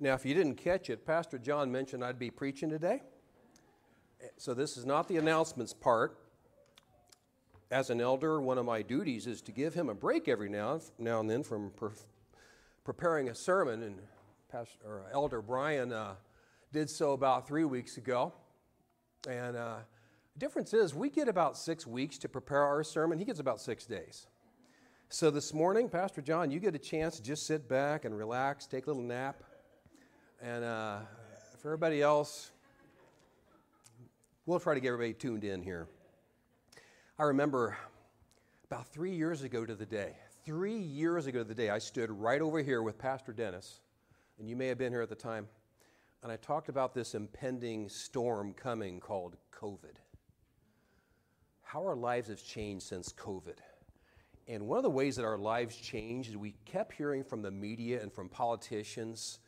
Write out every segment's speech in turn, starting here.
Now, if you didn't catch it, Pastor John mentioned I'd be preaching today. So this is not the announcements part. As an elder, one of my duties is to give him a break every now and then from preparing a sermon, and Elder Brian did so about 3 weeks ago. And the difference is we get about 6 weeks to prepare our sermon. He gets about 6 days. So this morning, Pastor John, you get a chance to just sit back and relax, take a little nap. And for everybody else, we'll try to get everybody tuned in here. I remember about 3 years ago to the day, I stood right over here with Pastor Dennis, and you may have been here at the time, and I talked about this impending storm coming called COVID. How our lives have changed since COVID. And one of the ways that our lives changed is we kept hearing from the media and from politicians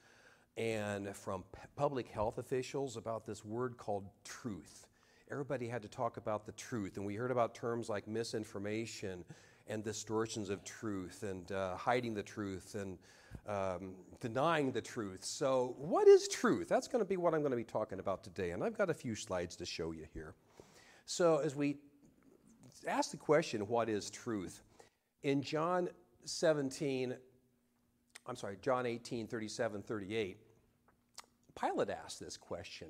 and from public health officials about this word called truth. Everybody had to talk about the truth, and we heard about terms like misinformation and distortions of truth and hiding the truth and denying the truth. So what is truth? That's going to be what I'm going to be talking about today, and I've got a few slides to show you here. So as we ask the question, what is truth? In John 18, 37, 38, Pilate asked this question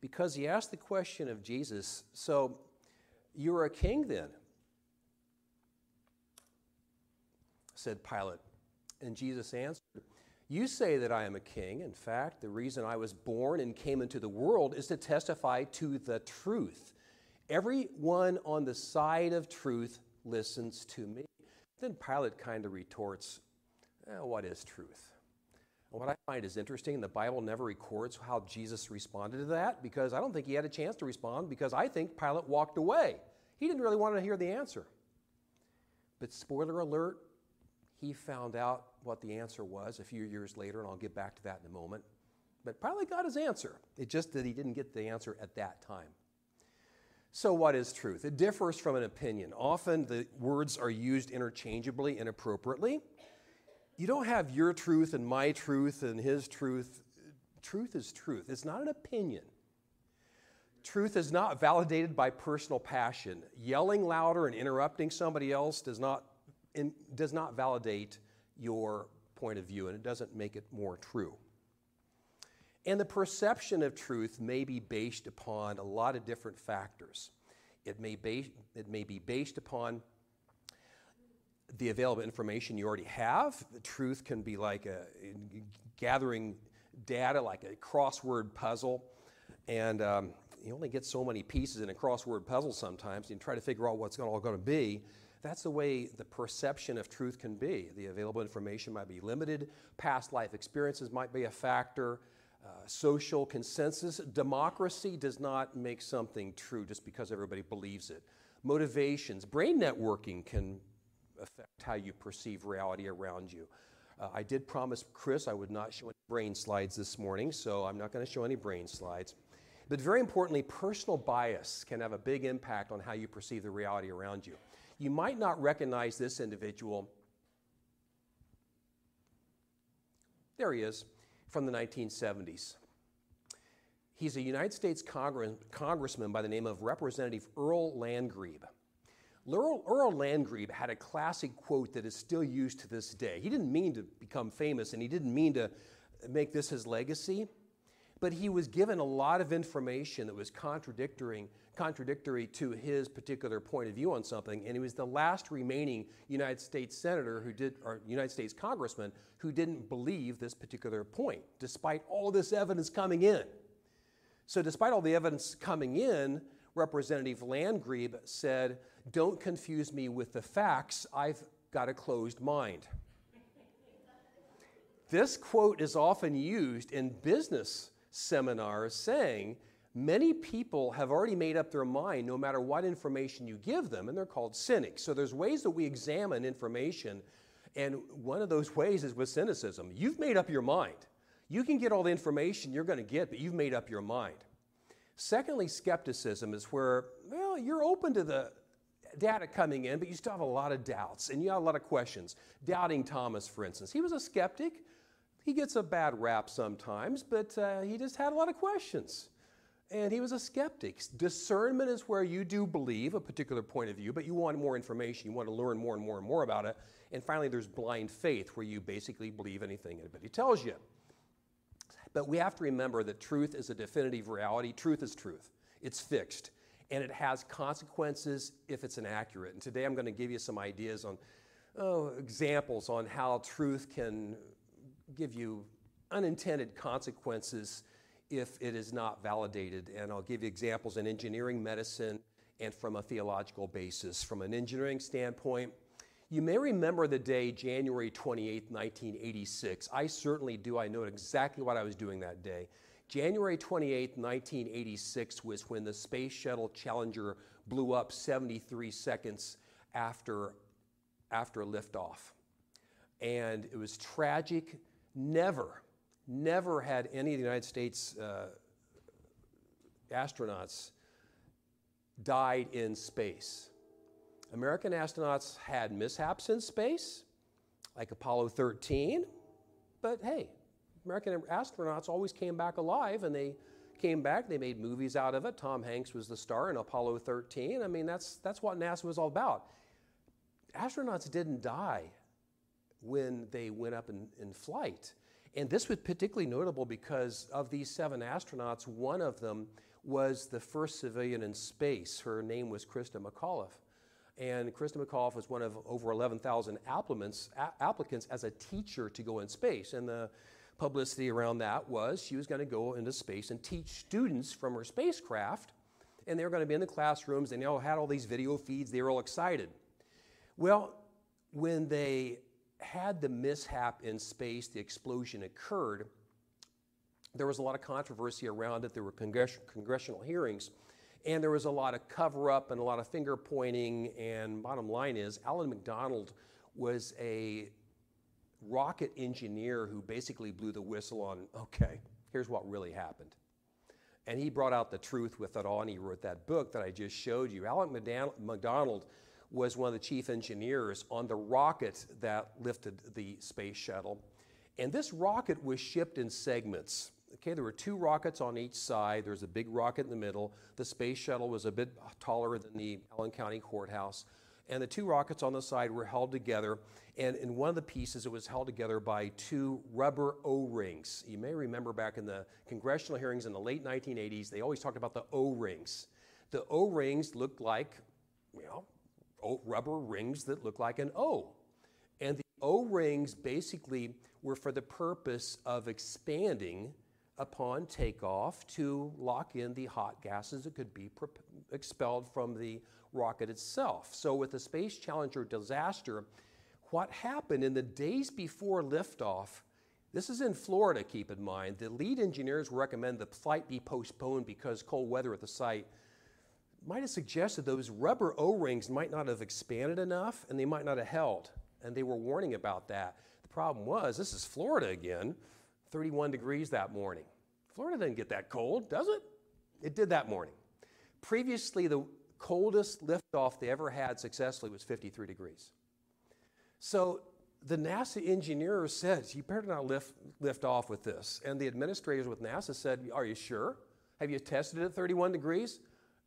because he asked the question of Jesus, so you're a king then, said Pilate. And Jesus answered, you say that I am a king. In fact, the reason I was born and came into the world is to testify to the truth. Everyone on the side of truth listens to me. Then Pilate kind of retorts, what is truth? And what I find is interesting, the Bible never records how Jesus responded to that, because I don't think he had a chance to respond, because I think Pilate walked away. He didn't really want to hear the answer. But spoiler alert, he found out what the answer was a few years later, and I'll get back to that in a moment. But Pilate got his answer. It's just that he didn't get the answer at that time. So what is truth? It differs from an opinion. Often the words are used interchangeably and appropriately. You don't have your truth and my truth and his truth. Truth is truth. It's not an opinion. Truth is not validated by personal passion. Yelling louder and interrupting somebody else does not validate your point of view, and it doesn't make it more true. And the perception of truth may be based upon a lot of different factors. It may be based upon the available information you already have. The truth can be like gathering data, like a crossword puzzle. And you only get so many pieces in a crossword puzzle sometimes, and you try to figure out what's all going to be. That's the way the perception of truth can be. The available information might be limited. Past life experiences might be a factor. Social consensus. Democracy does not make something true just because everybody believes it. Motivations. Brain networking can affect how you perceive reality around you. I did promise Chris I would not show any brain slides this morning, so I'm not going to show any brain slides. But very importantly, personal bias can have a big impact on how you perceive the reality around you. You might not recognize this individual. There he is, from the 1970s. He's a United States congressman by the name of Representative Earl Landgrebe. Earl Landgrebe had a classic quote that is still used to this day. He didn't mean to become famous, and he didn't mean to make this his legacy, but he was given a lot of information that was contradictory to his particular point of view on something, and he was the last remaining United States senator or United States congressman who didn't believe this particular point, despite all this evidence coming in. So despite all the evidence coming in, Representative Landgrebe said, "Don't confuse me with the facts. I've got a closed mind." This quote is often used in business seminars saying, many people have already made up their mind no matter what information you give them, and they're called cynics. So there's ways that we examine information, and one of those ways is with cynicism. You've made up your mind. You can get all the information you're going to get, but you've made up your mind. Secondly, skepticism is where, well, you're open to the data coming in, but you still have a lot of doubts, and you have a lot of questions. Doubting Thomas, for instance, he was a skeptic. He gets a bad rap sometimes, but he just had a lot of questions. And he was a skeptic. Discernment is where you do believe a particular point of view, but you want more information. You want to learn more and more and more about it. And finally, there's blind faith, where you basically believe anything anybody tells you. But we have to remember that truth is a definitive reality. Truth is truth. It's fixed. And it has consequences if it's inaccurate. And today I'm going to give you some ideas on, examples on how truth can give you unintended consequences if it is not validated. And I'll give you examples in engineering, medicine, and from a theological basis. From an engineering standpoint, you may remember the day January 28, 1986. I certainly do. I know exactly what I was doing that day. January 28, 1986 was when the Space Shuttle Challenger blew up 73 seconds after liftoff. And it was tragic. Never had any of the United States astronauts died in space. American astronauts had mishaps in space, like Apollo 13, but hey, American astronauts always came back alive, and they came back, they made movies out of it. Tom Hanks was the star in Apollo 13. I mean, that's what NASA was all about. Astronauts didn't die when they went up in flight. And this was particularly notable because of these 7 astronauts, one of them was the first civilian in space. Her name was Christa McAuliffe. And Christa McAuliffe was one of over 11,000 applicants as a teacher to go in space. And the publicity around that was she was going to go into space and teach students from her spacecraft. And they were going to be in the classrooms. And they all had all these video feeds. They were all excited. Well, when they had the mishap in space, the explosion occurred, there was a lot of controversy around it. There were congressional hearings, and there was a lot of cover-up and a lot of finger-pointing, and bottom line is Alan McDonald was a rocket engineer who basically blew the whistle on, okay, here's what really happened. And he brought out the truth with it all, and he wrote that book that I just showed you. Alan McDonald was one of the chief engineers on the rocket that lifted the space shuttle. And this rocket was shipped in segments. Okay, there were 2 rockets on each side. There was a big rocket in the middle. The space shuttle was a bit taller than the Allen County Courthouse. And the 2 rockets on the side were held together. And in one of the pieces, it was held together by 2 rubber O-rings. You may remember back in the congressional hearings in the late 1980s, they always talked about the O-rings. The O-rings looked like, well, rubber rings that look like an O. And the O-rings basically were for the purpose of expanding upon takeoff to lock in the hot gases that could be expelled from the rocket itself. So with the Space Challenger disaster, what happened in the days before liftoff, this is in Florida, keep in mind, the lead engineers recommend the flight be postponed because cold weather at the site might have suggested those rubber O-rings might not have expanded enough, and they might not have held. And they were warning about that. The problem was, this is Florida again, 31 degrees that morning. Florida didn't get that cold, does it? It did that morning. Previously, the coldest liftoff they ever had successfully was 53 degrees. So the NASA engineer said, you better not lift off with this. And the administrators with NASA said, are you sure? Have you tested it at 31 degrees?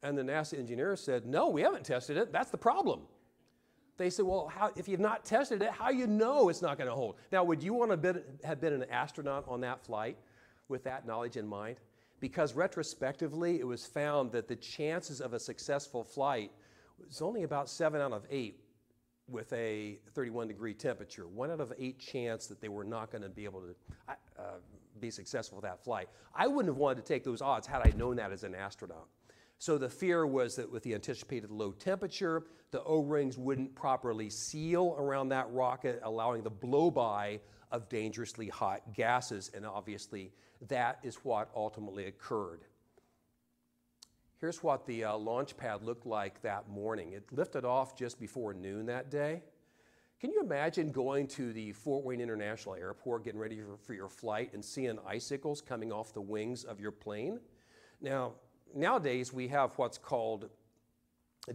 And the NASA engineer said, no, we haven't tested it. That's the problem. They said, well, if you've not tested it, how do you know it's not going to hold? Now, would you want to have been an astronaut on that flight with that knowledge in mind? Because retrospectively, it was found that the chances of a successful flight was only about 7 out of 8 with a 31-degree temperature. 1 out of 8 chance that they were not going to be able to be successful with that flight. I wouldn't have wanted to take those odds had I known that as an astronaut. So the fear was that with the anticipated low temperature, the O-rings wouldn't properly seal around that rocket, allowing the blow-by of dangerously hot gases. And obviously, that is what ultimately occurred. Here's what the launch pad looked like that morning. It lifted off just before noon that day. Can you imagine going to the Fort Wayne International Airport, getting ready for your flight, and seeing icicles coming off the wings of your plane? Now, nowadays, we have what's called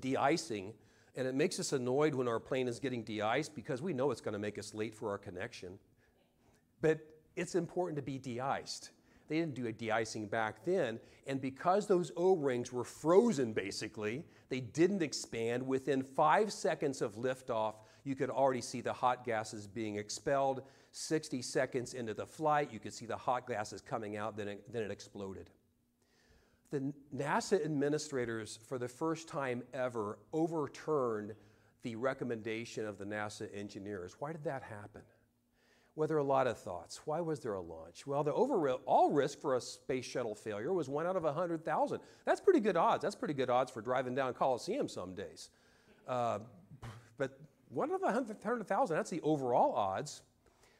de-icing, and it makes us annoyed when our plane is getting de-iced because we know it's going to make us late for our connection. But it's important to be de-iced. They didn't do a de-icing back then, and because those O-rings were frozen, basically, they didn't expand. Within 5 seconds of liftoff, you could already see the hot gases being expelled. 60 seconds into the flight, you could see the hot gases coming out, then it exploded. The NASA administrators, for the first time ever, overturned the recommendation of the NASA engineers. Why did that happen? Well, there are a lot of thoughts. Why was there a launch? Well, the overall risk for a space shuttle failure was 1 out of 100,000. That's pretty good odds. That's pretty good odds for driving down Coliseum some days. But 1 out of 100,000, that's the overall odds.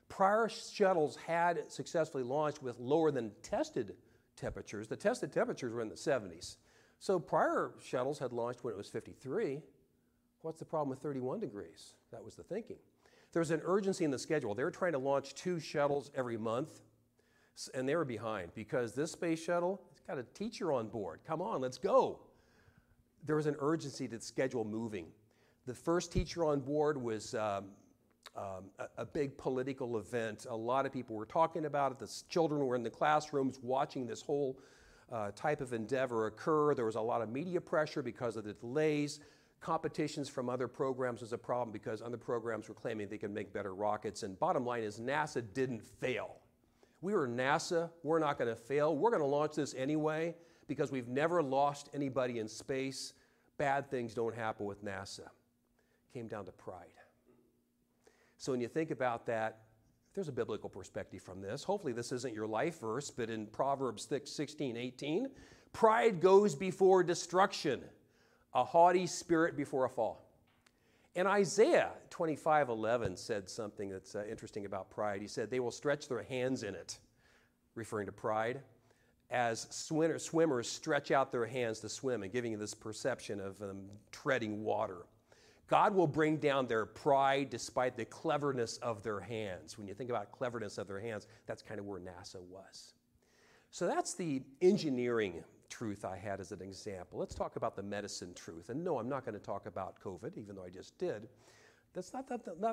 Prior shuttles had successfully launched with lower than tested temperatures. The tested temperatures were in the 70s. So prior shuttles had launched when it was 53. What's the problem with 31 degrees? That was the thinking. There's an urgency in the schedule. They were trying to launch 2 shuttles every month, and they were behind because this space shuttle, it's got a teacher on board. Come on, let's go. There was an urgency to the schedule moving. The first teacher on board was a big political event. A lot of people were talking about it. The children were in the classrooms watching this whole type of endeavor occur. There was a lot of media pressure because of the delays. Competitions from other programs was a problem because other programs were claiming they could make better rockets. And bottom line is NASA didn't fail. We were NASA. We're not going to fail. We're going to launch this anyway because we've never lost anybody in space. Bad things don't happen with NASA. It came down to pride. So when you think about that, there's a biblical perspective from this. Hopefully this isn't your life verse, but in Proverbs 6:16-18, pride goes before destruction. A haughty spirit before a fall. And Isaiah 25:11 said something that's interesting about pride. He said, they will stretch their hands in it, referring to pride, as swimmers stretch out their hands to swim and giving you this perception of treading water. God will bring down their pride despite the cleverness of their hands. When you think about cleverness of their hands, that's kind of where NASA was. So that's the engineering truth I had as an example. Let's talk about the medicine truth. And no, I'm not going to talk about COVID, even though I just did. That's not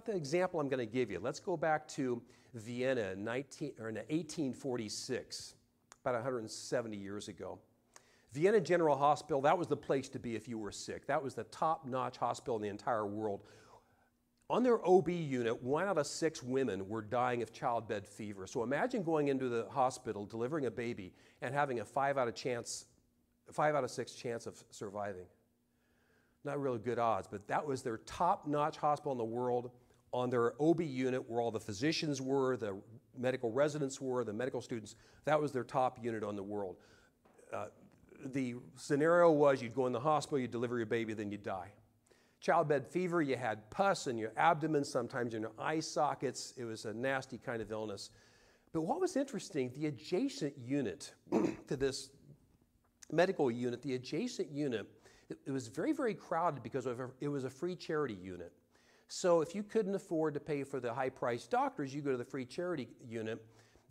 the example I'm going to give you. Let's go back to Vienna in 1846, about 170 years ago. Vienna General Hospital, that was the place to be if you were sick. That was the top-notch hospital in the entire world. On their OB unit, 1 out of 6 women were dying of childbed fever. So imagine going into the hospital, delivering a baby, and having a 5 out of 6 chance of surviving. Not really good odds, but that was their top-notch hospital in the world. On their OB unit, where all the physicians were, the medical residents were, the medical students, that was their top unit on the world. The scenario was you'd go in the hospital, you'd deliver your baby, then you'd die. Childbed fever, you had pus in your abdomen, sometimes in your eye sockets. It was a nasty kind of illness. But what was interesting, the adjacent unit to this medical unit, the adjacent unit, it was very, very crowded because it was a free charity unit. So if you couldn't afford to pay for the high-priced doctors, you go to the free charity unit,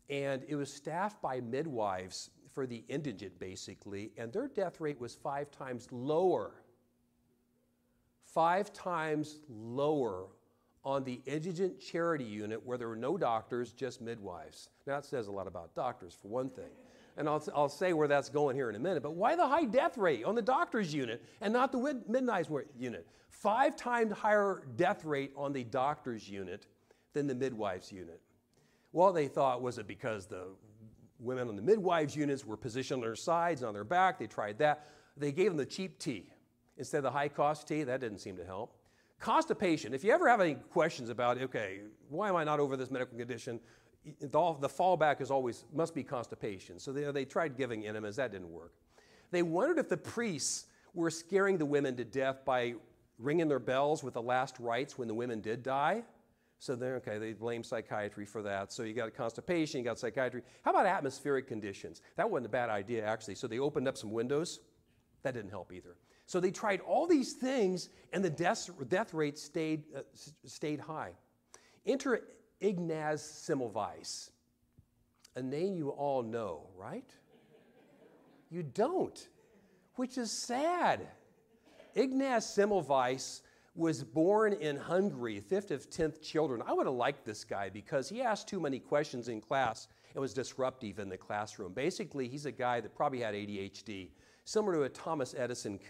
and it was staffed by midwives for the indigent, basically, and their death rate was 5 times lower. 5 times lower on the indigent charity unit where there were no doctors, just midwives. Now, that says a lot about doctors, for one thing. And I'll say where that's going here in a minute. But why the high death rate on the doctor's unit and not the midwives unit? 5 times higher death rate on the doctor's unit than the midwives unit. Well, they thought, was it because the women on the midwives units were positioned on their sides and on their back? They tried that. They gave them the cheap tea instead of the high-cost tea. That didn't seem to help. Constipation. If you ever have any questions about, okay, why am I not over this medical condition? The fallback is always, must be constipation. So they tried giving enemas. That didn't work. They wondered if the priests were scaring the women to death by ringing their bells with the last rites when the women did die. So they're okay, they blame psychiatry for that. So you got constipation, you got psychiatry. How about atmospheric conditions? That wasn't a bad idea, actually. So they opened up some windows. That didn't help either. So they tried all these things, and the death rate stayed high. Enter Ignaz Semmelweis, a name you all know, right? You don't, which is sad. Ignaz Semmelweis was born in Hungary, fifth of 10th children. I would have liked this guy because he asked too many questions in class and was disruptive in the classroom. Basically, he's a guy that probably had ADHD, similar to a Thomas Edison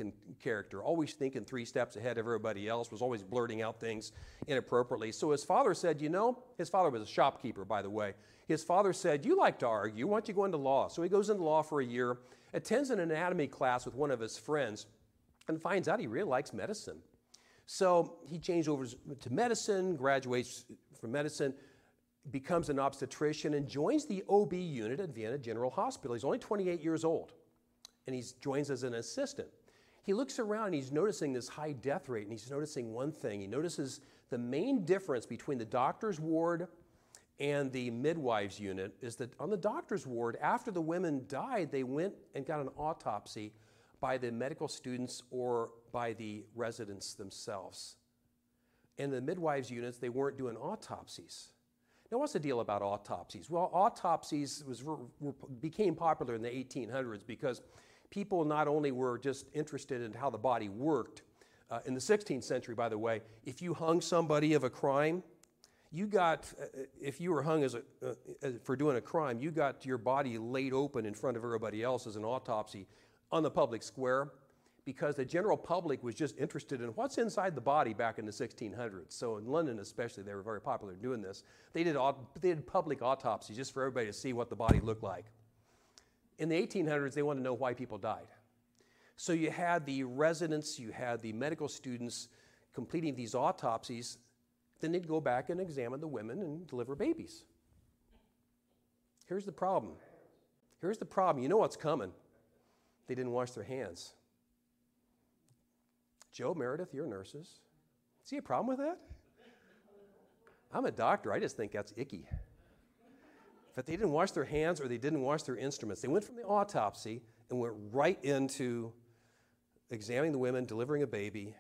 character, always thinking 3 steps ahead of everybody else, was always blurting out things inappropriately. So his father said, you know, his father was a shopkeeper, by the way. His father said, you like to argue, why don't you go into law? So he goes into law for a year, attends an anatomy class with one of his friends, and finds out he really likes medicine. So he changed over to medicine, graduates from medicine, becomes an obstetrician, and joins the OB unit at Vienna General Hospital. He's only 28 years old, and he joins as an assistant. He looks around, and he's noticing this high death rate, and he's noticing one thing. He notices the main difference between the doctor's ward and the midwives unit is that on the doctor's ward, after the women died, they went and got an autopsy by the medical students or by the residents themselves. In the midwives' units, they weren't doing autopsies. Now, what's the deal about autopsies? Well, autopsies became popular in the 1800s because people not only were just interested in how the body worked. In the 16th century, by the way, if you hung somebody of a crime, you got, if you were hung as for doing a crime, you got your body laid open in front of everybody else as an autopsy on the public square, because the general public was just interested in what's inside the body back in the 1600s. So in London especially, they were very popular doing this. They did public autopsies just for everybody to see what the body looked like. In the 1800s, they wanted to know why people died. So you had the residents, you had the medical students completing these autopsies, then they'd go back and examine the women and deliver babies. Here's the problem. Here's the problem. You know what's coming. They didn't wash their hands. Joe, Meredith, you're nurses. See a problem with that? I'm a doctor. I just think that's icky. But they didn't wash their hands or they didn't wash their instruments. They went from the autopsy and went right into examining the women, delivering a baby.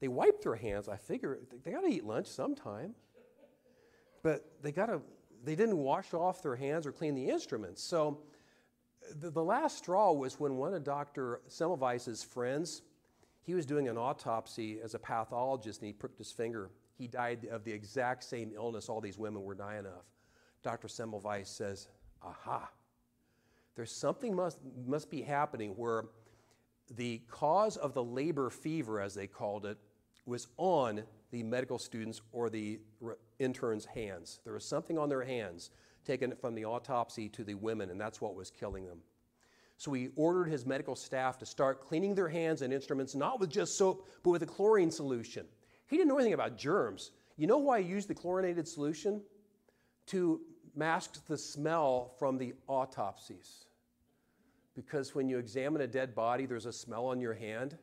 They wiped their hands. I figure they got to eat lunch sometime. But they didn't wash off their hands or clean the instruments. So the last straw was when one of Dr. Semmelweis's friends, he was doing an autopsy as a pathologist, and he pricked his finger. He died of the exact same illness all these women were dying of. Dr. Semmelweis says, aha, there's something must be happening where the cause of the labor fever, as they called it, was on the medical students or the interns' hands. There was something on their hands, taken from the autopsy to the women, and that's what was killing them. So he ordered his medical staff to start cleaning their hands and instruments, not with just soap, but with a chlorine solution. He didn't know anything about germs. You know why he used the chlorinated solution? To mask the smell from the autopsies. Because when you examine a dead body, there's a smell on your hand.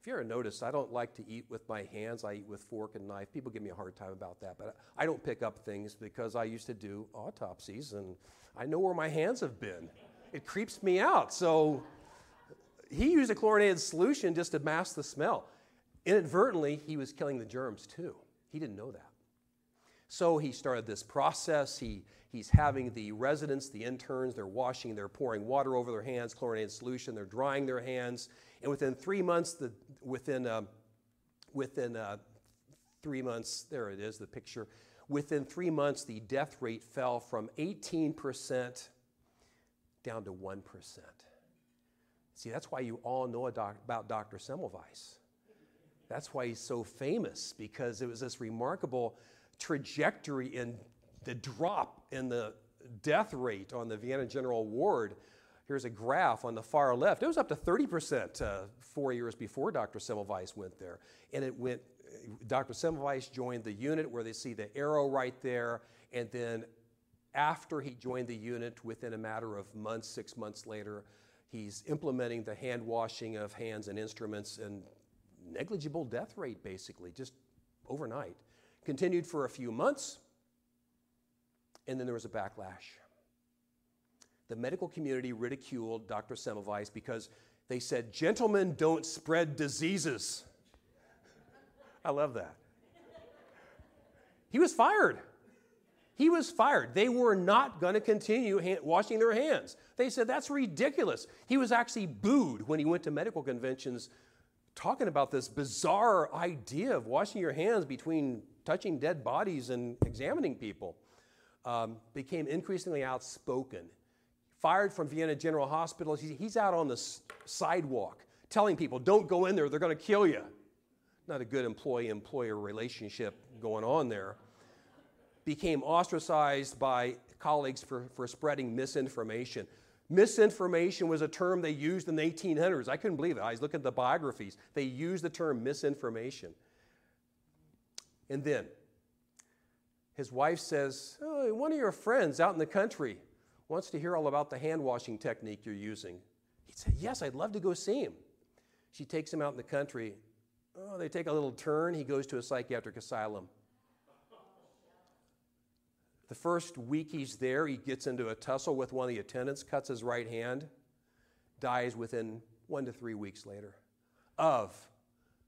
If you ever notice, I don't like to eat with my hands. I eat with fork and knife. People give me a hard time about that, but I don't pick up things because I used to do autopsies, and I know where my hands have been. It creeps me out. So he used a chlorinated solution just to mask the smell. Inadvertently, he was killing the germs too. He didn't know that. So he started this process. He's having the residents, the interns, they're washing, they're pouring water over their hands, chlorinated solution, they're drying their hands. And within 3 months, within 3 months, the death rate fell from 18% down to 1%. See, that's why you all know about Dr. Semmelweis. That's why he's so famous, because it was this remarkable trajectory in the drop in the death rate on the Vienna General Ward. Here's a graph on the far left. It was up to 30% 4 years before Dr. Semmelweis went there. And Dr. Semmelweis joined the unit where they see the arrow right there. And then after he joined the unit, within a matter of months, 6 months later, he's implementing the hand washing of hands and instruments, and negligible death rate basically, just overnight. Continued for a few months, and then there was a backlash. The medical community ridiculed Dr. Semmelweis because they said, gentlemen don't spread diseases. I love that. He was fired. He was fired. They were not going to continue washing their hands. They said, that's ridiculous. He was actually booed when he went to medical conventions talking about this bizarre idea of washing your hands between touching dead bodies and examining people, became increasingly outspoken. Fired from Vienna General Hospital, he's out on the sidewalk telling people, don't go in there, they're going to kill you. Not a good employee-employer relationship going on there. Became ostracized by colleagues for spreading misinformation. Misinformation was a term they used in the 1800s. I couldn't believe it. I was looking at the biographies. They used the term misinformation. And then his wife says, oh, one of your friends out in the country wants to hear all about the hand-washing technique you're using. He said, yes, I'd love to go see him. She takes him out in the country. Oh, they take a little turn. He goes to a psychiatric asylum. The first week he's there, he gets into a tussle with one of the attendants, cuts his right hand, dies within 1 to 3 weeks later of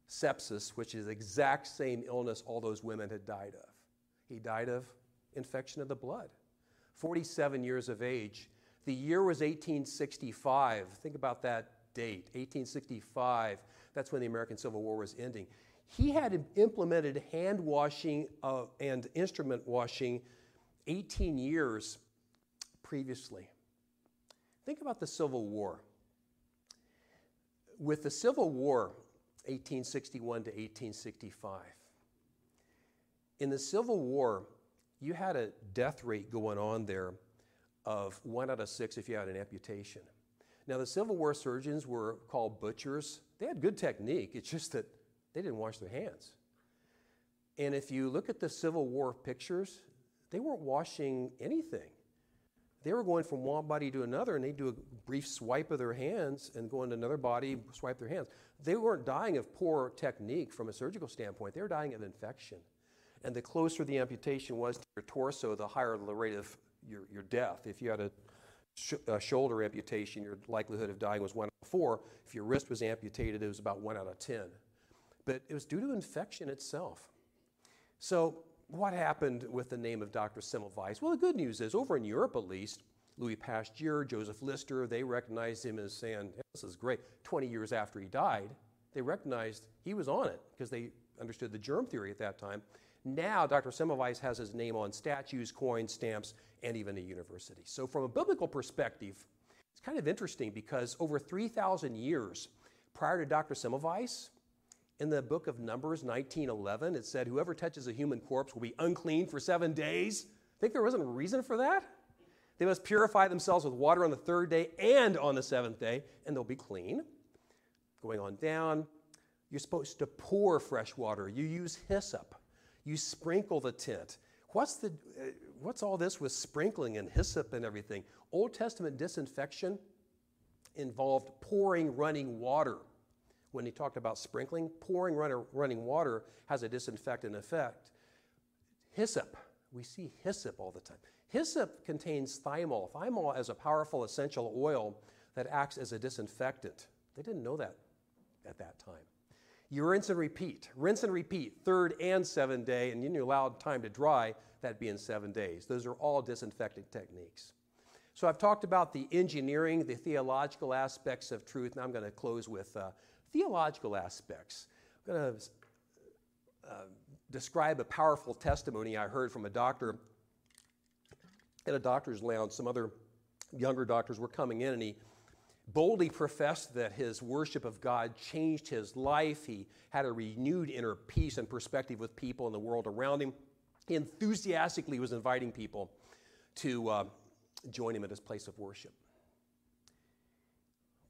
sepsis, which is the exact same illness all those women had died of. He died of infection of the blood. 47 years of age. The year was 1865. Think about that date, 1865. That's when the American Civil War was ending. He had implemented hand washing and instrument washing 18 years previously. Think about the Civil War. With the Civil War, 1861 to 1865, in the Civil War, you had a death rate going on there of 1 out of 6 if you had an amputation. Now, the Civil War surgeons were called butchers. They had good technique. It's just that they didn't wash their hands. And if you look at the Civil War pictures, they weren't washing anything. They were going from one body to another, and they'd do a brief swipe of their hands and go into another body, swipe their hands. They weren't dying of poor technique from a surgical standpoint. They were dying of infection. And the closer the amputation was to your torso, the higher the rate of your death. If you had a shoulder amputation, your likelihood of dying was 1 out of 4. If your wrist was amputated, it was about 1 out of 10. But it was due to infection itself. So what happened with the name of Dr. Semmelweis? Well, the good news is, over in Europe at least, Louis Pasteur, Joseph Lister, they recognized him as saying, hey, this is great. 20 years after he died, they recognized he was on it because they understood the germ theory at that time. Now, Dr. Semmelweis has his name on statues, coins, stamps, and even a university. So from a biblical perspective, it's kind of interesting because over 3,000 years prior to Dr. Semmelweis, in the book of Numbers, 19:11, it said, whoever touches a human corpse will be unclean for 7 days. Think there wasn't a reason for that? They must purify themselves with water on the 3rd day and on the 7th day, and they'll be clean. Going on down, you're supposed to pour fresh water. You use hyssop. You sprinkle the tent. What's all this with sprinkling and hyssop and everything? Old Testament disinfection involved pouring running water. When he talked about sprinkling, pouring running water has a disinfectant effect. Hyssop, we see hyssop all the time. Hyssop contains thymol. Thymol is a powerful essential oil that acts as a disinfectant. They didn't know that at that time. You rinse and repeat, 3rd and 7th day, and then you allow time to dry, that being 7 days. Those are all disinfectant techniques. So I've talked about the engineering, the theological aspects of truth, and I'm going to close with theological aspects. I'm going to describe a powerful testimony I heard from a doctor at a doctor's lounge. Some other younger doctors were coming in, and he boldly professed that his worship of God changed his life. He had a renewed inner peace and perspective with people and the world around him. He enthusiastically was inviting people to join him at his place of worship.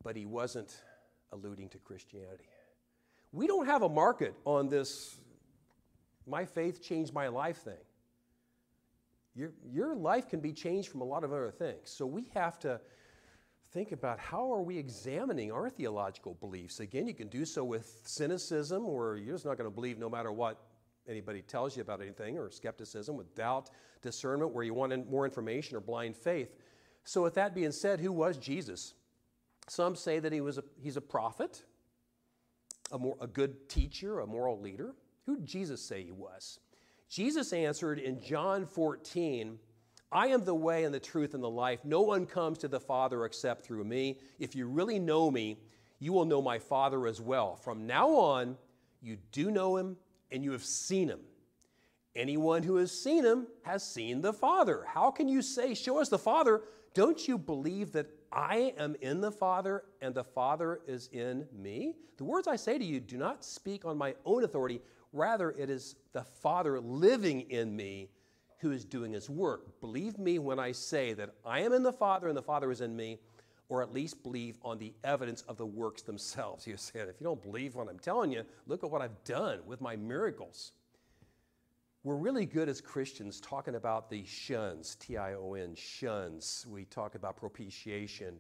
But he wasn't alluding to Christianity. We don't have a market on this, my faith changed my life thing. Your life can be changed from a lot of other things. So we have to think about how are we examining our theological beliefs. Again, you can do so with cynicism, where you're just not going to believe no matter what anybody tells you about anything, or skepticism with doubt, discernment, where you want more information, or blind faith. So with that being said, who was Jesus? Some say that he's a prophet, a good teacher, a moral leader. Who did Jesus say he was? Jesus answered in John 14, I am the way and the truth and the life. No one comes to the Father except through me. If you really know me, you will know my Father as well. From now on, you do know him and you have seen him. Anyone who has seen him has seen the Father. How can you say, show us the Father? Don't you believe that I am in the Father and the Father is in me? The words I say to you do not speak on my own authority. Rather, it is the Father living in me who is doing his work. Believe me when I say that I am in the Father and the Father is in me, or at least believe on the evidence of the works themselves. He said, if you don't believe what I'm telling you, look at what I've done with my miracles. We're really good as Christians talking about the shuns, T-I-O-N, shuns. We talk about propitiation,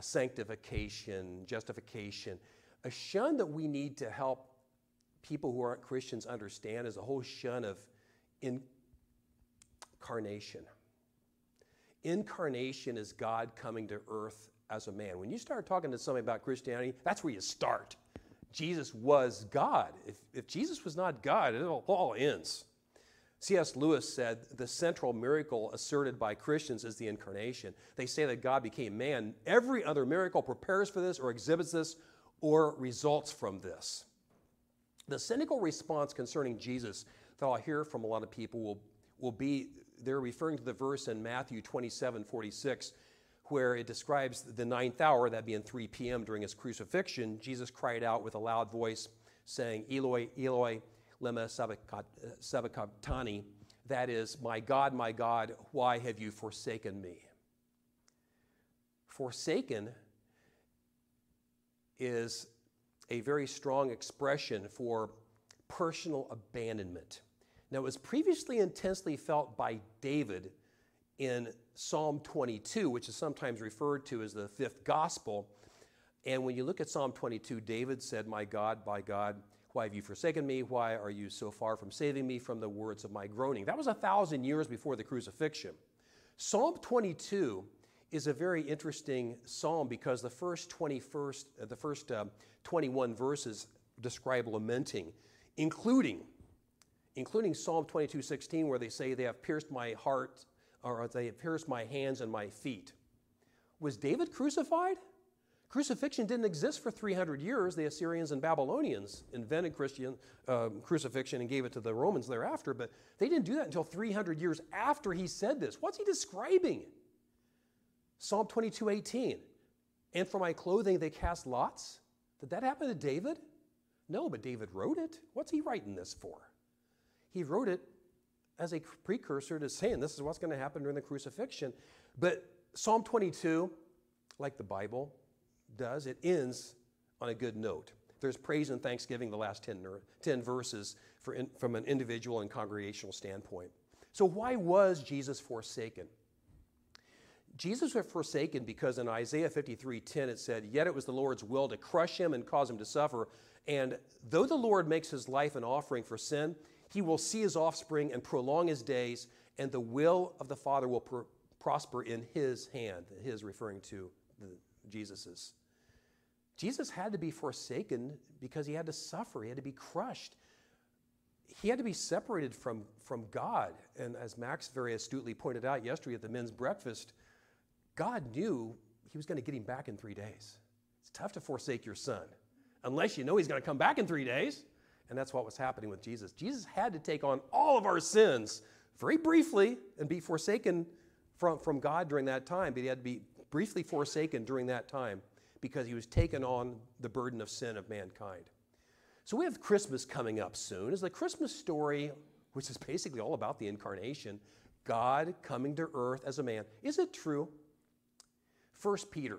sanctification, justification. A shun that we need to help people who aren't Christians understand is a whole shun of incarnation. Incarnation is God coming to earth as a man. When you start talking to somebody about Christianity, that's where you start. Jesus was God. If Jesus was not God, it all ends. C.S. Lewis said, the central miracle asserted by Christians is the incarnation. They say that God became man. Every other miracle prepares for this or exhibits this or results from this. The cynical response concerning Jesus that I'll hear from a lot of people will be, they're referring to the verse in Matthew 27, 46, where it describes the ninth hour, that being 3 p.m. during his crucifixion. Jesus cried out with a loud voice saying, Eloi, Eloi, lema sabachthani, that is, my God, why have you forsaken me? Forsaken is a very strong expression for personal abandonment. Now, it was previously intensely felt by David in Psalm 22, which is sometimes referred to as the fifth gospel. And when you look at Psalm 22, David said, my God, why have you forsaken me? Why are you so far from saving me from the words of my groaning? That was 1,000 years before the crucifixion. Psalm 22 is a very interesting psalm because the first 21 verses describe lamenting, including Psalm 22:16, where they say, they have pierced my heart, or they have pierced my hands and my feet. Was David crucified? Crucifixion didn't exist for 300 years. The Assyrians and Babylonians invented crucifixion and gave it to the Romans thereafter, but they didn't do that until 300 years after he said this. What's he describing? Psalm 22:18, and for my clothing they cast lots. Did that happen to David? No, but David wrote it. What's he writing this for? He wrote it as a precursor to saying this is what's going to happen during the crucifixion. But Psalm 22, like the Bible does, it ends on a good note. There's praise and thanksgiving the last 10 verses from an individual and congregational standpoint. So why was Jesus forsaken? Jesus was forsaken because in Isaiah 53:10 it said, yet it was the Lord's will to crush him and cause him to suffer. And though the Lord makes his life an offering for sin, he will see his offspring and prolong his days, and the will of the Father will prosper in his hand. His referring to Jesus's. Jesus had to be forsaken because he had to suffer. He had to be crushed. He had to be separated from God. And as Max very astutely pointed out yesterday at the men's breakfast, God knew he was going to get him back in 3 days. It's tough to forsake your son unless you know he's going to come back in 3 days. And that's what was happening with Jesus. Jesus had to take on all of our sins very briefly and be forsaken from God during that time. But he had to be briefly forsaken during that time because he was taken on the burden of sin of mankind. So we have Christmas coming up soon. It's the Christmas story, which is basically all about the incarnation, God coming to earth as a man. Is it true? 1 Peter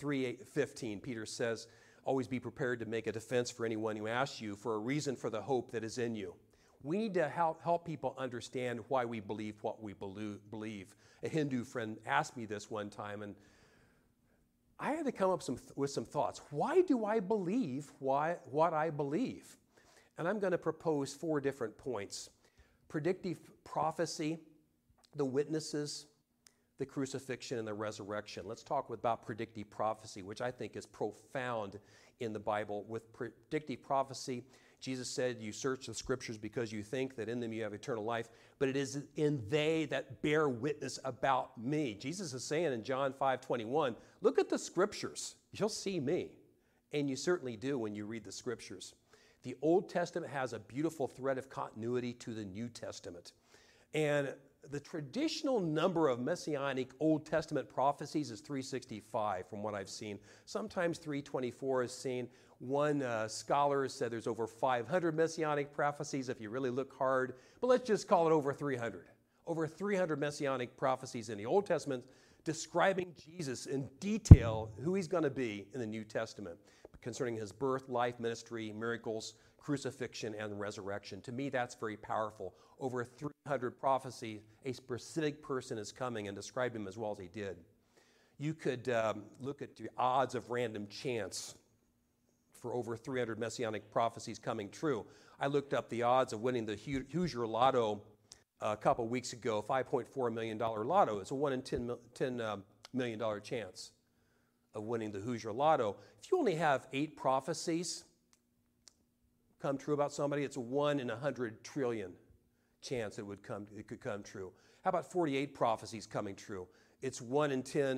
3:15, Peter says, always be prepared to make a defense for anyone who asks you for a reason for the hope that is in you. We need to help people understand why we believe what we believe. A Hindu friend asked me this one time, and I had to come up with some thoughts. Why do I believe what I believe? And I'm going to propose 4 different points. Predictive prophecy, the witnesses, the crucifixion, and the resurrection. Let's talk about predictive prophecy, which I think is profound in the Bible. With predictive prophecy, Jesus said, you search the scriptures because you think that in them you have eternal life, but it is in they that bear witness about me. Jesus is saying in John 5:21, look at the scriptures, you'll see me. And you certainly do when you read the scriptures. The Old Testament has a beautiful thread of continuity to the New Testament. And the traditional number of Messianic Old Testament prophecies is 365 from what I've seen. Sometimes 324 is seen. One scholar said there's over 500 Messianic prophecies if you really look hard. But let's just call it over 300. Over 300 Messianic prophecies in the Old Testament describing Jesus in detail, who he's going to be in the New Testament, concerning his birth, life, ministry, miracles, crucifixion, and resurrection. To me, that's very powerful. Over 300 prophecies, a specific person is coming and describe him as well as he did. You could look at the odds of random chance for over 300 messianic prophecies coming true. I looked up the odds of winning the Hoosier Lotto a couple weeks ago, $5.4 million lotto. It's a 1 in 10 million dollar chance of winning the Hoosier Lotto. If you only have 8 prophecies come true about somebody, it's a 1 in 100 trillion chance it could come true. How about 48 prophecies coming true? It's 1 in 10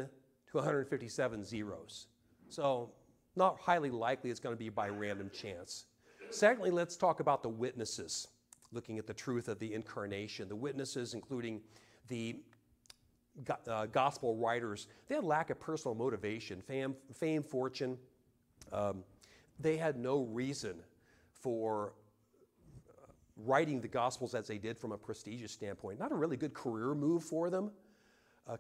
to 157 zeros. So not highly likely it's going to be by random chance. Secondly, let's talk about the witnesses, looking at the truth of the incarnation. The witnesses, including the gospel writers, they had lack of personal motivation, fame, fortune. They had no reason for writing the gospels as they did from a prestigious standpoint. Not a really good career move for them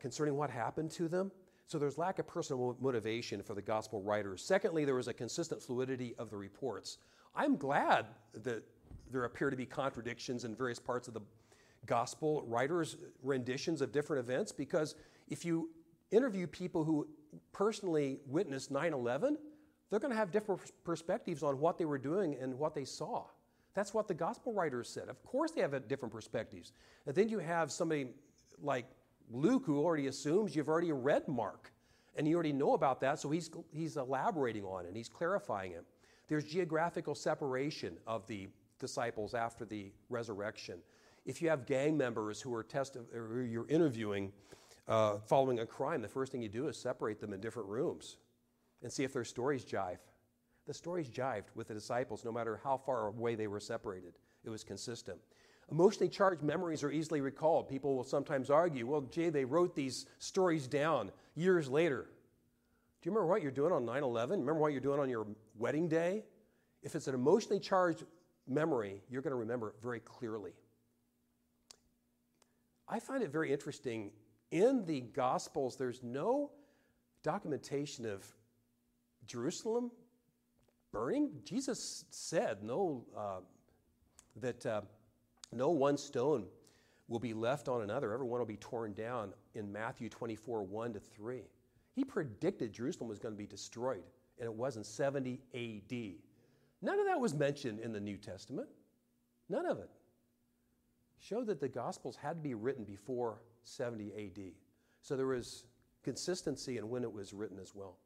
concerning what happened to them. So there's lack of personal motivation for the gospel writers. Secondly, there was a consistent fluidity of the reports. I'm glad that there appear to be contradictions in various parts of the gospel writers' renditions of different events, because if you interview people who personally witnessed 9/11, they're going to have different perspectives on what they were doing and what they saw. That's what the gospel writers said. Of course they have different perspectives. And then you have somebody like Luke who already assumes you've already read Mark and you already know about that, so he's elaborating on it, he's clarifying it. There's geographical separation of the disciples after the resurrection. If you have gang members who are or you're interviewing following a crime, the first thing you do is separate them in different rooms and see if their stories jive. The stories jived with the disciples no matter how far away they were separated. It was consistent. Emotionally charged memories are easily recalled. People will sometimes argue, well, Jay, they wrote these stories down years later. Do you remember what you're doing on 9/11? Remember what you're doing on your wedding day? If it's an emotionally charged memory, you're going to remember it very clearly. I find it very interesting. In the Gospels, there's no documentation of Jerusalem burning. Jesus said that no one stone will be left on another. Everyone will be torn down in Matthew 24:1-3. He predicted Jerusalem was going to be destroyed, and it was in 70 A.D. None of that was mentioned in the New Testament. None of it. Showed that the Gospels had to be written before 70 AD. So there was consistency in when it was written as well.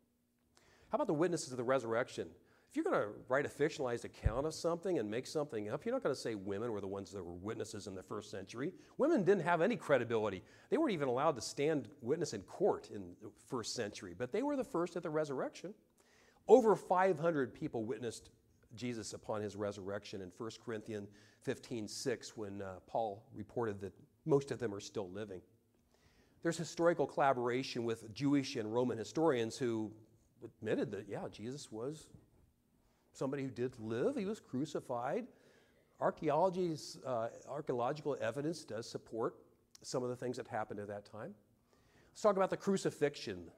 How about the witnesses of the resurrection? If you're going to write a fictionalized account of something and make something up, you're not going to say women were the ones that were witnesses in the first century. Women didn't have any credibility. They weren't even allowed to stand witness in court in the first century, but they were the first at the resurrection. Over 500 people witnessed Jesus upon his resurrection in 1 Corinthians 15:6, when Paul reported that most of them are still living. There's historical collaboration with Jewish and Roman historians who admitted that, yeah, Jesus was somebody who did live. He was crucified. Archaeological evidence does support some of the things that happened at that time. Let's talk about the crucifixion.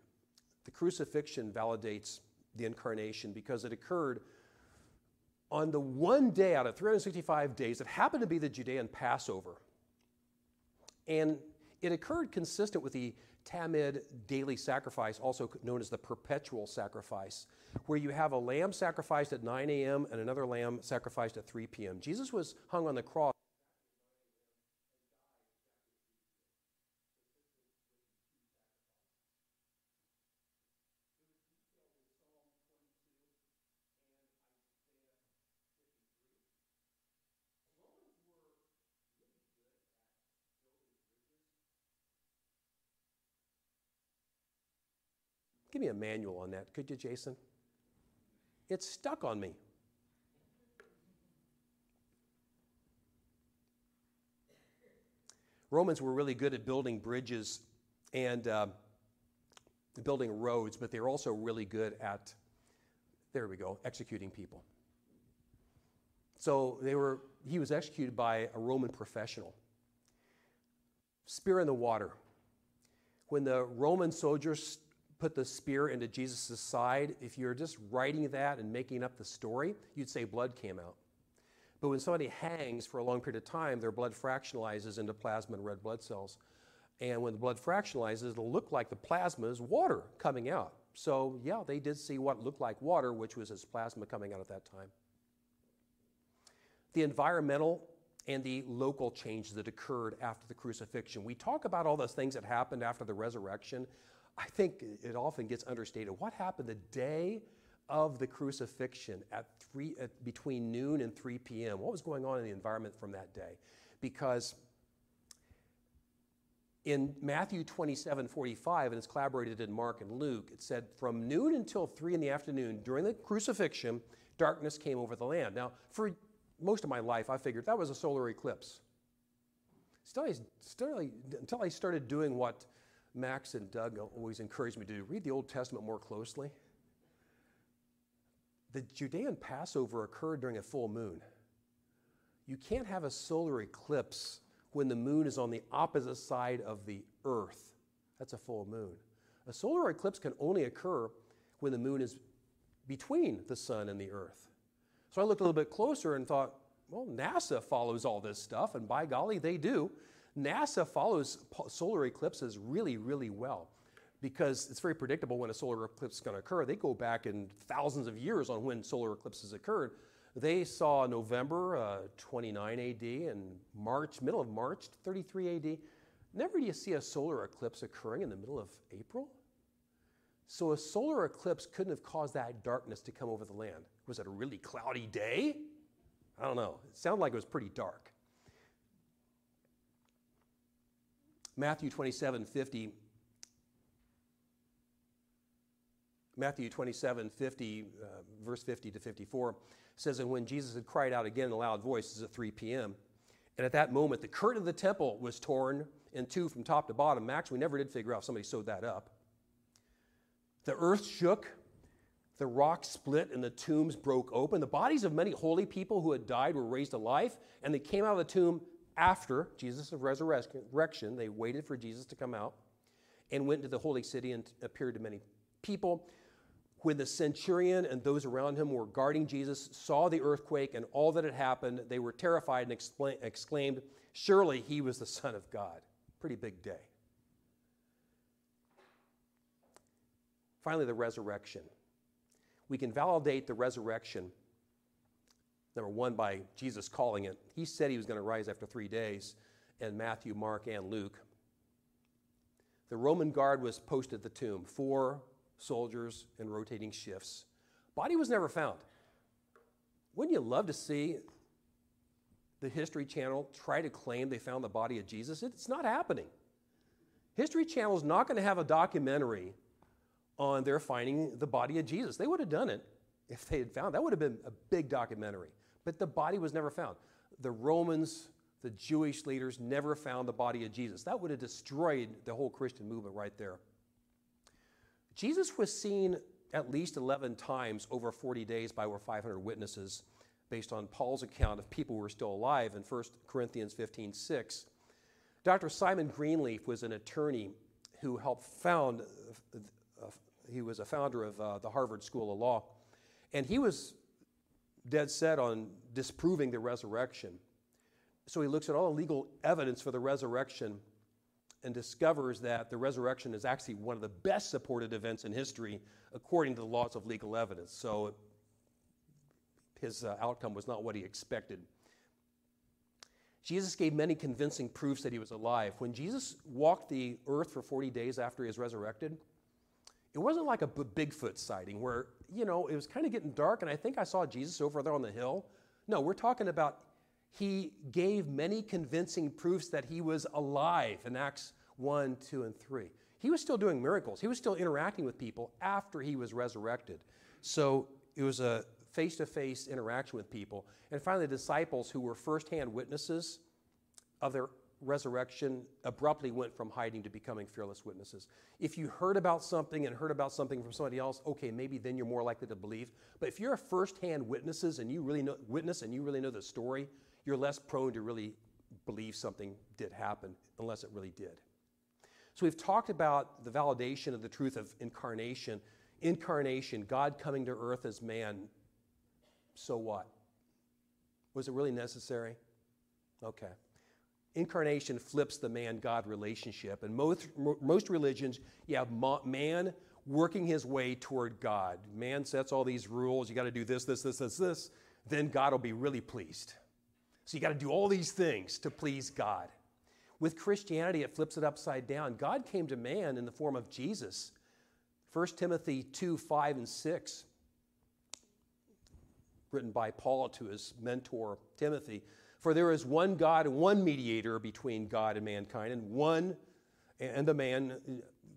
The crucifixion validates the incarnation because it occurred on the one day out of 365 days that happened to be the Judean Passover. And it occurred consistent with the Tamid daily sacrifice, also known as the perpetual sacrifice, where you have a lamb sacrificed at 9 a.m. and another lamb sacrificed at 3 p.m. Jesus was hung on the cross. Give me a manual on that, could you, Jason? It's stuck on me. Romans were really good at building bridges and building roads, but they were also really good at, there we go, executing people. So he was executed by a Roman professional. Spear in the water. When the Roman soldiers put the spear into Jesus' side, if you're just writing that and making up the story, you'd say blood came out. But when somebody hangs for a long period of time, their blood fractionalizes into plasma and red blood cells. And when the blood fractionalizes, it'll look like the plasma is water coming out. So yeah, they did see what looked like water, which was his plasma coming out at that time. The environmental and the local changes that occurred after the crucifixion. We talk about all those things that happened after the resurrection. I think it often gets understated. What happened the day of the crucifixion between noon and 3 p.m.? What was going on in the environment from that day? Because in Matthew 27:45, and it's collaborated in Mark and Luke, it said, from noon until 3 in the afternoon, during the crucifixion, darkness came over the land. Now, for most of my life, I figured that was a solar eclipse. Until I started doing what Max and Doug always encouraged me to do, read the Old Testament more closely. The Judean Passover occurred during a full moon. You can't have a solar eclipse when the moon is on the opposite side of the earth. That's a full moon. A solar eclipse can only occur when the moon is between the sun and the earth. So I looked a little bit closer and thought, well, NASA follows all this stuff, and by golly, they do. NASA follows solar eclipses really, really well because it's very predictable when a solar eclipse is going to occur. They go back in thousands of years on when solar eclipses occurred. They saw November 29 AD and March, middle of March 33 AD. Never do you see a solar eclipse occurring in the middle of April. So a solar eclipse couldn't have caused that darkness to come over the land. Was it a really cloudy day? I don't know. It sounded like it was pretty dark. Matthew 27:50, verse 50 to 54, says, and when Jesus had cried out again in a loud voice, this is at 3 p.m., and at that moment the curtain of the temple was torn in two from top to bottom. Max, we never did figure out if somebody sewed that up. The earth shook, the rock split, and the tombs broke open. The bodies of many holy people who had died were raised to life, and they came out of the tomb after Jesus' resurrection. They waited for Jesus to come out and went into the holy city and appeared to many people. When the centurion and those around him were guarding Jesus saw the earthquake and all that had happened, they were terrified and exclaimed, surely he was the Son of God. Pretty big day. Finally, the resurrection. We can validate the resurrection, number one, by Jesus calling it. He said he was going to rise after 3 days in Matthew, Mark, and Luke. The Roman guard was posted at the tomb, 4 soldiers in rotating shifts. Body was never found. Wouldn't you love to see the History Channel try to claim they found the body of Jesus? It's not happening. History Channel is not going to have a documentary on their finding the body of Jesus. They would have done it if they had found. That would have been a big documentary. But the body was never found. The Romans, the Jewish leaders never found the body of Jesus. That would have destroyed the whole Christian movement right there. Jesus was seen at least 11 times over 40 days by over 500 witnesses based on Paul's account of people who were still alive in 1 Corinthians 15:6. Dr. Simon Greenleaf was an attorney who helped found, he was a founder of the Harvard School of Law, and he was dead set on disproving the resurrection. So he looks at all the legal evidence for the resurrection and discovers that the resurrection is actually one of the best supported events in history according to the laws of legal evidence. So his outcome was not what he expected. Jesus gave many convincing proofs that he was alive. When Jesus walked the earth for 40 days after he was resurrected, it wasn't like a Bigfoot sighting where, you know, it was kind of getting dark and I think I saw Jesus over there on the hill. No, we're talking about he gave many convincing proofs that he was alive in Acts 1, 2, and 3. he was still doing miracles. He was still interacting with people after he was resurrected. So it was a face-to-face interaction with people. And finally, the disciples, who were firsthand witnesses of their resurrection, abruptly went from hiding to becoming fearless witnesses. If you heard about something and heard about something from somebody else, okay, maybe then you're more likely to believe. But if you're a firsthand witness and you really know the story, you're less prone to really believe something did happen unless it really did. So we've talked about the validation of the truth of incarnation. Incarnation, God coming to earth as man, so what? Was it really necessary? Okay. Incarnation flips the man-God relationship. In most religions, you have man working his way toward God. Man sets all these rules. You got to do this, this, this, this, this. Then God will be really pleased. So you got to do all these things to please God. With Christianity, it flips it upside down. God came to man in the form of Jesus. 1 Timothy 2:5-6, written by Paul to his mentor Timothy. For there is one God and one mediator between God and mankind, and the man,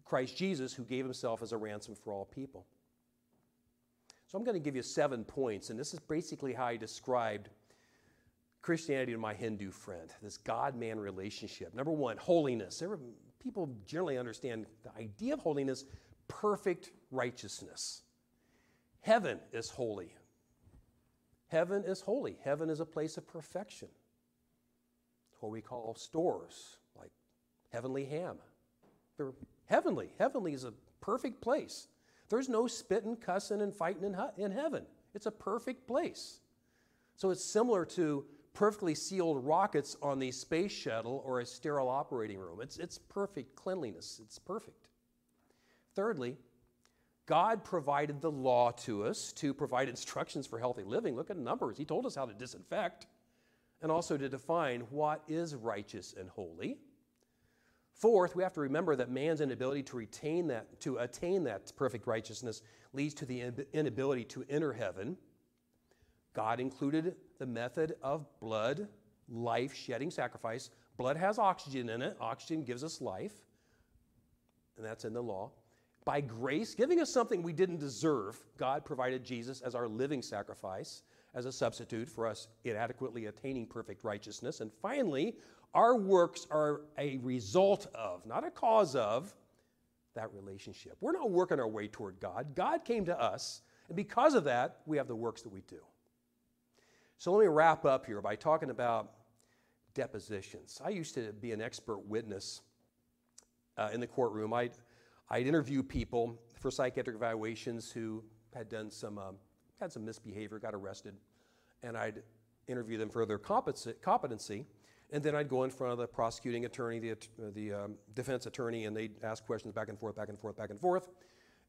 Christ Jesus, who gave himself as a ransom for all people. So I'm going to give you 7 points, and this is basically how I described Christianity to my Hindu friend, this God-man relationship. Number one, holiness. People generally understand the idea of holiness, perfect righteousness. Heaven is holy. Heaven is holy. Heaven is a place of perfection. It's what we call stores, like heavenly ham. They're heavenly. Heavenly is a perfect place. There's no spitting, cussing, and fighting in heaven. It's a perfect place. So it's similar to perfectly sealed rockets on the space shuttle or a sterile operating room. It's perfect cleanliness. It's perfect. Thirdly, God provided the law to us to provide instructions for healthy living. Look at Numbers. He told us how to disinfect and also to define what is righteous and holy. Fourth, we have to remember that man's inability to attain that perfect righteousness leads to the inability to enter heaven. God included the method of blood, life-shedding sacrifice. Blood has oxygen in it. Oxygen gives us life, and that's in the law. By grace, giving us something we didn't deserve, God provided Jesus as our living sacrifice, as a substitute for us inadequately attaining perfect righteousness. And finally, our works are a result of, not a cause of, that relationship. We're not working our way toward God. God came to us, and because of that, we have the works that we do. So let me wrap up here by talking about depositions. I used to be an expert witness in the courtroom. I'd interview people for psychiatric evaluations who had done had some misbehavior, got arrested, and I'd interview them for their competency, and then I'd go in front of the prosecuting attorney, the defense attorney, and they'd ask questions back and forth, back and forth, back and forth.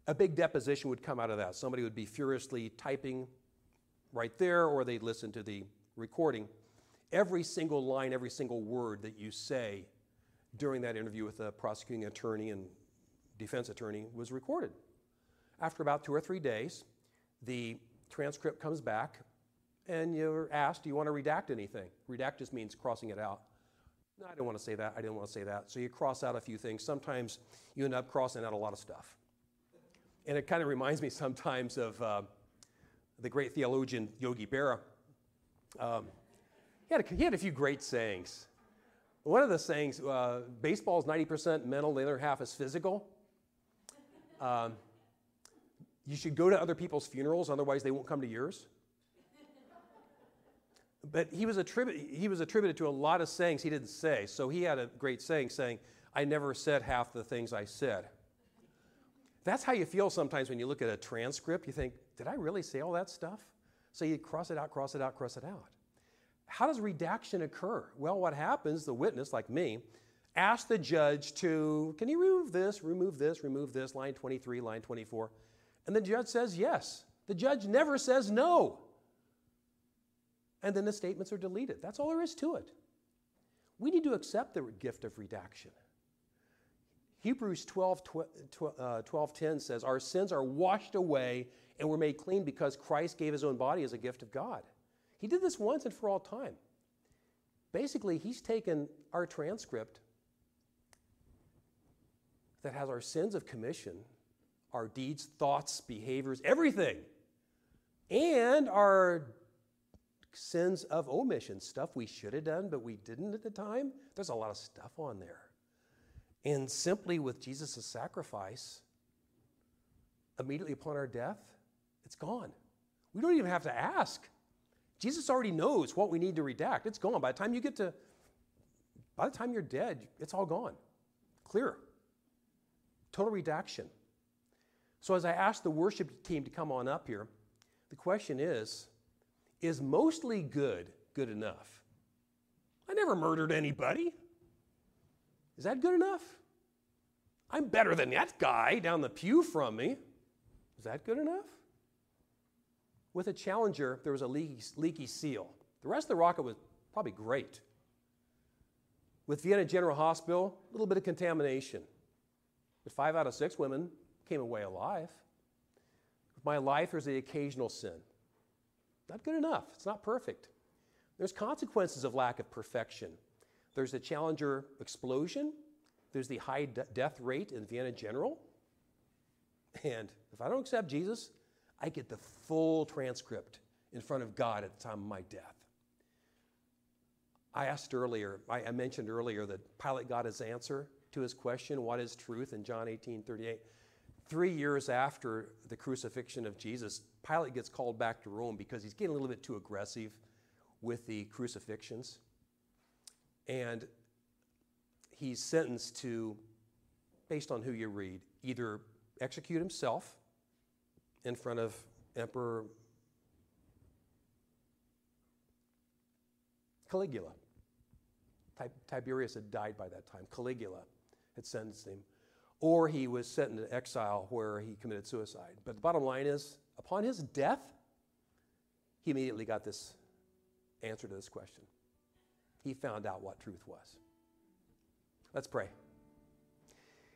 A big deposition would come out of that. Somebody would be furiously typing right there, or they'd listen to the recording. Every single line, every single word that you say during that interview with the prosecuting attorney and defense attorney was recorded. After about 2 or 3 days, the transcript comes back and you're asked, do you want to redact anything? Redact just means crossing it out. No, I don't want to say that. I didn't want to say that. So you cross out a few things. Sometimes you end up crossing out a lot of stuff. And it kind of reminds me sometimes of the great theologian Yogi Berra. He had a few great sayings. One of the sayings, baseball is 90% mental, the other half is physical. You should go to other people's funerals, otherwise they won't come to yours. But he was attributed to a lot of sayings he didn't say. So he had a great saying saying, I never said half the things I said. That's how you feel sometimes when you look at a transcript. You think, did I really say all that stuff? So you cross it out, cross it out, cross it out. How does redaction occur? Well, what happens, the witness, like me, asks the judge to, can you remove this, remove this, remove this, line 23, line 24? And the judge says yes. The judge never says no. And then the statements are deleted. That's all there is to it. We need to accept the gift of redaction. Hebrews 12:10 says, our sins are washed away and were made clean because Christ gave his own body as a gift of God. He did this once and for all time. Basically, he's taken our transcript, that has our sins of commission, our deeds, thoughts, behaviors, everything, and our sins of omission, stuff we should have done but we didn't at the time. There's a lot of stuff on there. And simply with Jesus' sacrifice, immediately upon our death, it's gone. We don't even have to ask. Jesus already knows what we need to redact. It's gone. By the time you're dead, it's all gone. Clear. Total redaction. So as I asked the worship team to come on up here, the question is mostly good enough? I never murdered anybody. Is that good enough? I'm better than that guy down the pew from me. Is that good enough? With a Challenger, there was a leaky seal. The rest of the rocket was probably great. With Vienna General Hospital, a little bit of contamination. But 5 out of 6 women came away alive. With my life, there's the occasional sin. Not good enough. It's not perfect. There's consequences of lack of perfection. There's the Challenger explosion. There's the high death rate in Vienna General. And if I don't accept Jesus, I get the full transcript in front of God at the time of my death. I mentioned earlier that Pilate got his answer to his question, what is truth, in John 18:38. 3 years after the crucifixion of Jesus, Pilate gets called back to Rome because he's getting a little bit too aggressive with the crucifixions. And he's sentenced to, based on who you read, either execute himself in front of Emperor Caligula. Tiberius had died by that time. Caligula had sentenced him. Or he was sent into exile where he committed suicide. But the bottom line is, upon his death, he immediately got this answer to this question. He found out what truth was. Let's pray.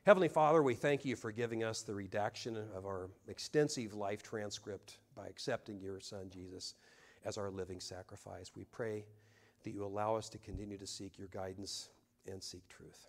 Heavenly Father, we thank you for giving us the redaction of our extensive life transcript by accepting your Son, Jesus, as our living sacrifice. We pray that you allow us to continue to seek your guidance and seek truth.